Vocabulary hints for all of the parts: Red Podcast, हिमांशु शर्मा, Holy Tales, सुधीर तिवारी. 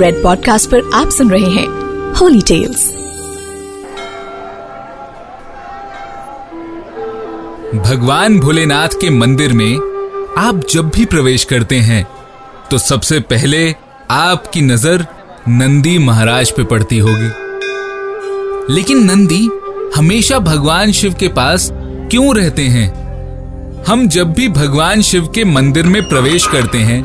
Red podcast पर आप सुन रहे हैं होली टेल्स। भगवान भोलेनाथ के मंदिर में आप जब भी प्रवेश करते हैं तो सबसे पहले आपकी नजर नंदी महाराज पे पड़ती होगी, लेकिन नंदी हमेशा भगवान शिव के पास क्यों रहते हैं? हम जब भी भगवान शिव के मंदिर में प्रवेश करते हैं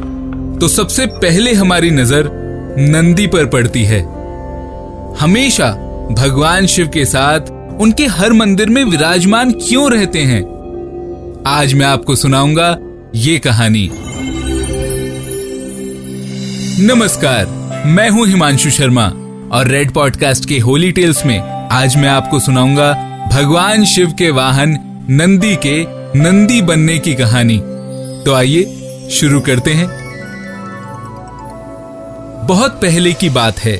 तो सबसे पहले हमारी नजर नंदी पर पड़ती है। हमेशा भगवान शिव के साथ उनके हर मंदिर में विराजमान क्यों रहते हैं? आज मैं आपको सुनाऊंगा ये कहानी। नमस्कार, मैं हूं हिमांशु शर्मा और रेड पॉडकास्ट के होली टेल्स में आज मैं आपको सुनाऊंगा भगवान शिव के वाहन नंदी के नंदी बनने की कहानी। तो आइए शुरू करते हैं। बहुत पहले की बात है,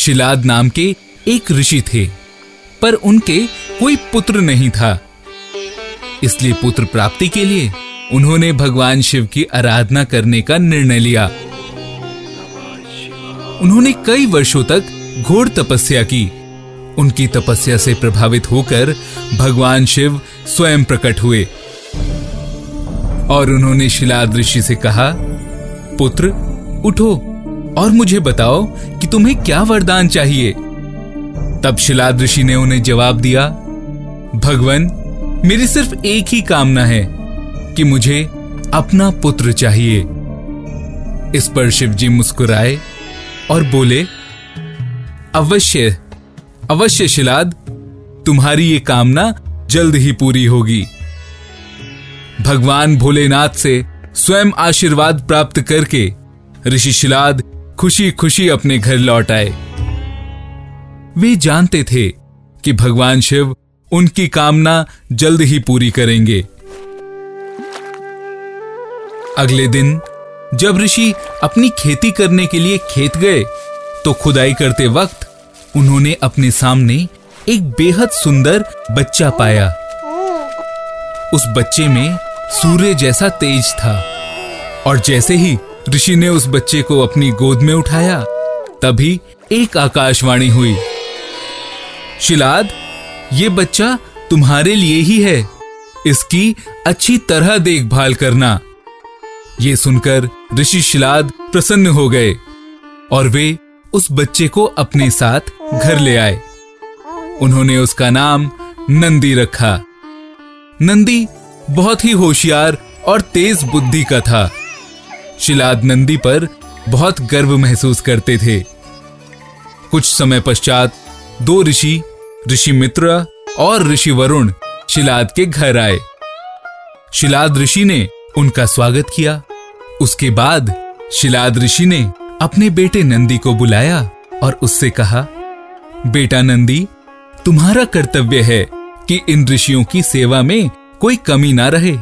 शिलाद नाम के एक ऋषि थे, पर उनके कोई पुत्र नहीं था। इसलिए पुत्र प्राप्ति के लिए उन्होंने भगवान शिव की आराधना करने का निर्णय लिया। उन्होंने कई वर्षों तक घोर तपस्या की। उनकी तपस्या से प्रभावित होकर भगवान शिव स्वयं प्रकट हुए और उन्होंने शिलाद ऋषि से कहा, पुत्र उठो और मुझे बताओ कि तुम्हें क्या वरदान चाहिए। तब शिलाद ऋषि ने उन्हें जवाब दिया, भगवान मेरी सिर्फ एक ही कामना है कि मुझे अपना पुत्र चाहिए। इस पर शिवजी मुस्कुराए और बोले, अवश्य अवश्य शिलाद, तुम्हारी ये कामना जल्द ही पूरी होगी। भगवान भोलेनाथ से स्वयं आशीर्वाद प्राप्त करके ऋषि शिलाद खुशी खुशी अपने घर लौट आए। वे जानते थे कि भगवान शिव उनकी कामना जल्द ही पूरी करेंगे। अगले दिन जब ऋषि अपनी खेती करने के लिए खेत गए तो खुदाई करते वक्त उन्होंने अपने सामने एक बेहद सुंदर बच्चा पाया। उस बच्चे में सूर्य जैसा तेज था और जैसे ही ऋषि ने उस बच्चे को अपनी गोद में उठाया तभी एक आकाशवाणी हुई, शिलाद ये बच्चा तुम्हारे लिए ही है, इसकी अच्छी तरह देखभाल करना। ये सुनकर ऋषि शिलाद प्रसन्न हो गए और वे उस बच्चे को अपने साथ घर ले आए। उन्होंने उसका नाम नंदी रखा। नंदी बहुत ही होशियार और तेज बुद्धि का था। शिलाद नंदी पर बहुत गर्व महसूस करते थे। कुछ समय पश्चात दो ऋषि, ऋषि मित्र और ऋषि वरुण शिलाद के घर आए। शिलाद ऋषि ने उनका स्वागत किया। उसके बाद शिलाद ऋषि ने अपने बेटे नंदी को बुलाया और उससे कहा, बेटा नंदी, तुम्हारा कर्तव्य है कि इन ऋषियों की सेवा में कोई कमी ना रहे।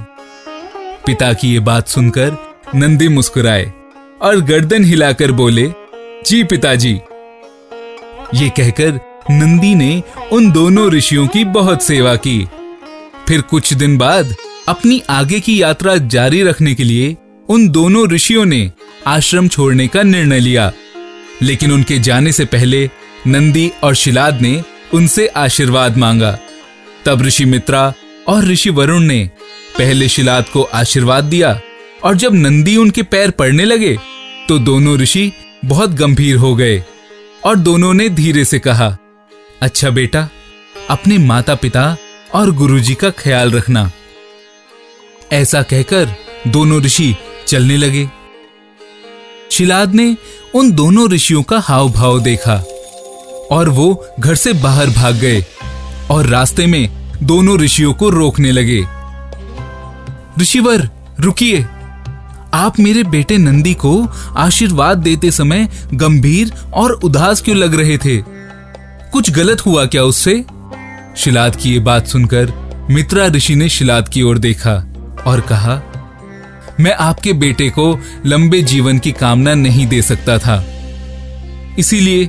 पिता की ये बात सुनकर नंदी मुस्कुराए और गर्दन हिलाकर बोले, जी पिताजी। ये कहकर नंदी ने उन दोनों ऋषियों की बहुत सेवा की। फिर कुछ दिन बाद अपनी आगे की यात्रा जारी रखने के लिए उन दोनों ऋषियों ने आश्रम छोड़ने का निर्णय लिया, लेकिन उनके जाने से पहले नंदी और शिलाद ने उनसे आशीर्वाद मांगा। तब ऋषि मित्रा और ऋषि वरुण ने पहले शिलाद को आशीर्वाद दिया और जब नंदी उनके पैर पड़ने लगे तो दोनों ऋषि बहुत गंभीर हो गए और दोनों ने धीरे से कहा, अच्छा बेटा, अपने माता पिता और गुरुजी का ख्याल रखना। ऐसा कहकर दोनों ऋषि चलने लगे। शिलाद ने उन दोनों ऋषियों का हाव भाव देखा और वो घर से बाहर भाग गए और रास्ते में दोनों ऋषियों को रोकने लगे। ऋषिवर रुकिए, आप मेरे बेटे नंदी को आशीर्वाद देते समय गंभीर और उदास क्यों लग रहे थे? कुछ गलत हुआ क्या उससे? शिलाद की ये बात सुनकर मित्रा ऋषि ने शिलाद की ओर देखा और कहा, मैं आपके बेटे को लंबे जीवन की कामना नहीं दे सकता था, इसीलिए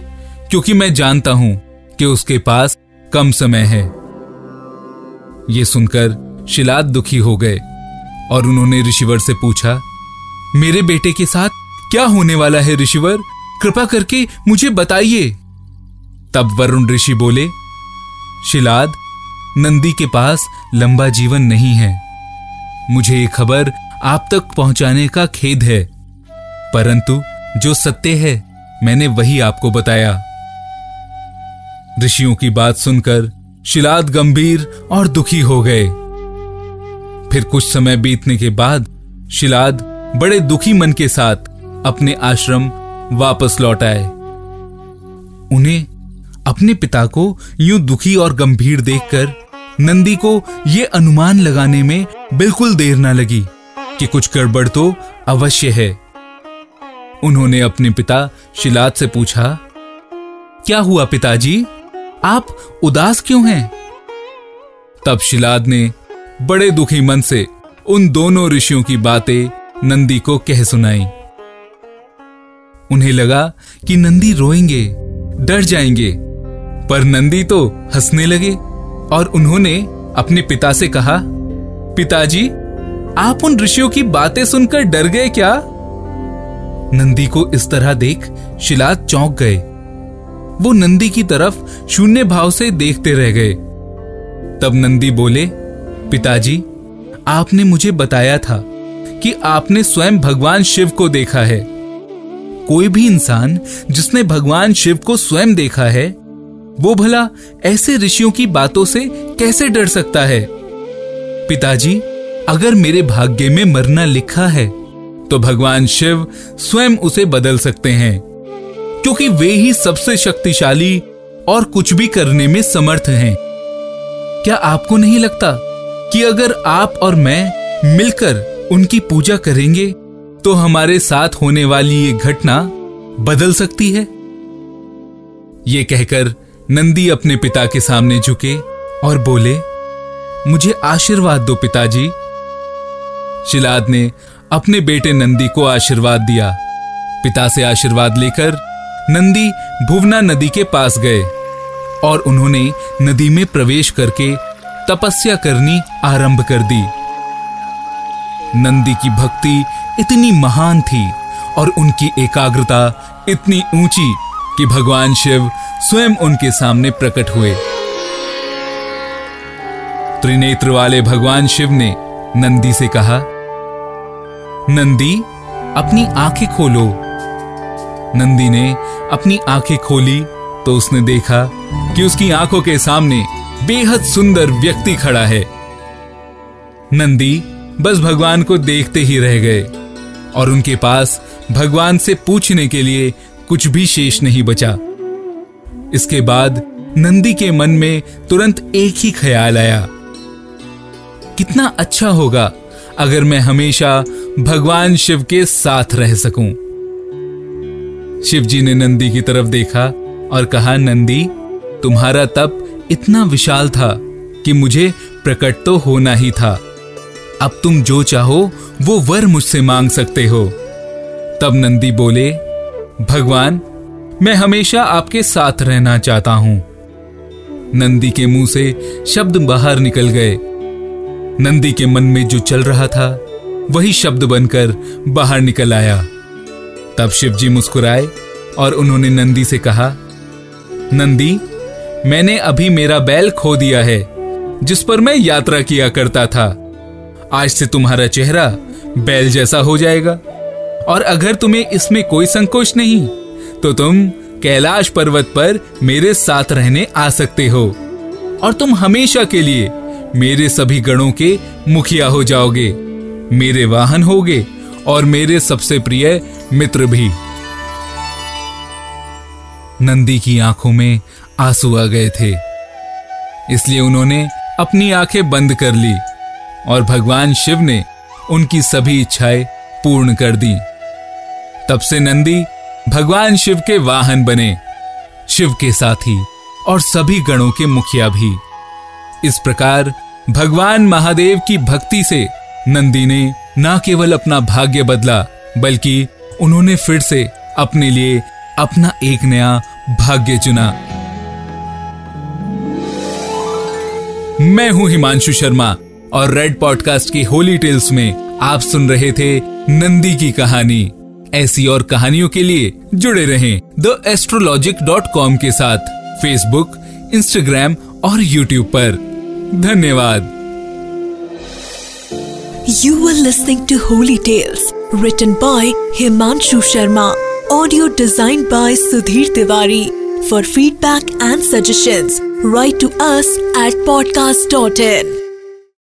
क्योंकि मैं जानता हूं कि उसके पास कम समय है। यह सुनकर शिलाद दुखी हो गए और उन्होंने ऋषिवर से पूछा, मेरे बेटे के साथ क्या होने वाला है ऋषिवर? कृपा करके मुझे बताइए। तब वरुण ऋषि बोले, शिलाद, नंदी के पास लंबा जीवन नहीं है। मुझे ये खबर आप तक पहुंचाने का खेद है, परंतु जो सत्य है मैंने वही आपको बताया। ऋषियों की बात सुनकर शिलाद गंभीर और दुखी हो गए। फिर कुछ समय बीतने के बाद शिलाद बड़े दुखी मन के साथ अपने आश्रम वापस लौट आए। उन्हें अपने पिता को यूं दुखी और गंभीर देखकर नंदी को यह अनुमान लगाने में बिल्कुल देर न लगी कि कुछ गड़बड़ तो अवश्य है। उन्होंने अपने पिता शिलाद से पूछा, क्या हुआ पिताजी, आप उदास क्यों हैं? तब शिलाद ने बड़े दुखी मन से उन दोनों ऋषियों की बातें नंदी को कह सुनाई। उन्हें लगा कि नंदी रोएंगे, डर जाएंगे, पर नंदी तो हंसने लगे और उन्होंने अपने पिता से कहा, पिताजी, आप उन ऋषियों की बातें सुनकर डर गए क्या? नंदी को इस तरह देख शिलाद चौंक गए। वो नंदी की तरफ शून्य भाव से देखते रह गए। तब नंदी बोले, पिताजी, आपने मुझे बताया था कि आपने स्वयं भगवान शिव को देखा है। कोई भी इंसान जिसने भगवान शिव को स्वयं देखा है, वो भला ऐसे ऋषियों की बातों से कैसे डर सकता है? पिताजी, अगर मेरे भाग्य में मरना लिखा है तो भगवान शिव स्वयं उसे बदल सकते हैं, क्योंकि वे ही सबसे शक्तिशाली और कुछ भी करने में समर्थ हैं। क्या आपको नहीं लगता कि अगर आप और मैं मिलकर उनकी पूजा करेंगे तो हमारे साथ होने वाली ये घटना बदल सकती है? ये कहकर नंदी अपने पिता के सामने झुके और बोले, मुझे आशीर्वाद दो पिताजी। शिलाद ने अपने बेटे नंदी को आशीर्वाद दिया। पिता से आशीर्वाद लेकर नंदी भुवना नदी के पास गए और उन्होंने नदी में प्रवेश करके तपस्या करनी आरंभ कर दी। नंदी की भक्ति इतनी महान थी और उनकी एकाग्रता इतनी ऊंची कि भगवान शिव स्वयं उनके सामने प्रकट हुए। त्रिनेत्र वाले भगवान शिव ने नंदी से कहा, नंदी, अपनी आंखें खोलो। नंदी ने अपनी आंखें खोली तो उसने देखा कि उसकी आंखों के सामने बेहद सुंदर व्यक्ति खड़ा है। नंदी बस भगवान को देखते ही रह गए और उनके पास भगवान से पूछने के लिए कुछ भी शेष नहीं बचा। इसके बाद नंदी के मन में तुरंत एक ही ख्याल आया, कितना अच्छा होगा अगर मैं हमेशा भगवान शिव के साथ रह सकूं। शिवजी ने नंदी की तरफ देखा और कहा, नंदी, तुम्हारा तप इतना विशाल था कि मुझे प्रकट तो होना ही था। अब तुम जो चाहो वो वर मुझसे मांग सकते हो। तब नंदी बोले, भगवान, मैं हमेशा आपके साथ रहना चाहता हूं। नंदी के मुंह से शब्द बाहर निकल गए। नंदी के मन में जो चल रहा था वही शब्द बनकर बाहर निकल आया। तब शिवजी मुस्कुराए और उन्होंने नंदी से कहा, नंदी, मैंने अभी मेरा बैल खो दिया है जिस पर मैं यात्रा किया करता था। आज से तुम्हारा चेहरा बैल जैसा हो जाएगा और अगर तुम्हें इसमें कोई संकोच नहीं तो तुम कैलाश पर्वत पर मेरे साथ रहने आ सकते हो और तुम हमेशा के लिए मेरे सभी गणों के मुखिया हो जाओगे, मेरे वाहन होगे और मेरे सबसे प्रिय मित्र भी। नंदी की आंखों में आंसू आ गए थे, इसलिए उन्होंने अपनी आंखें बंद कर ली और भगवान शिव ने उनकी सभी इच्छाएं पूर्ण कर दी। तब से नंदी भगवान शिव के वाहन बने, शिव के साथी और सभी गणों के मुखिया भी। इस प्रकार भगवान महादेव की भक्ति से नंदी ने न केवल अपना भाग्य बदला, बल्कि उन्होंने फिर से अपने लिए अपना एक नया भाग्य चुना। मैं हूं हिमांशु शर्मा और रेड पॉडकास्ट की होली टेल्स में आप सुन रहे थे नंदी की कहानी। ऐसी और कहानियों के लिए जुड़े रहें द एस्ट्रोलॉजिक .com के साथ फेसबुक, इंस्टाग्राम और यूट्यूब पर। धन्यवाद। You are listening to Holy Tales, written by हिमांशु शर्मा, audio designed by सुधीर तिवारी। For feedback and suggestions, write to us at podcast.in.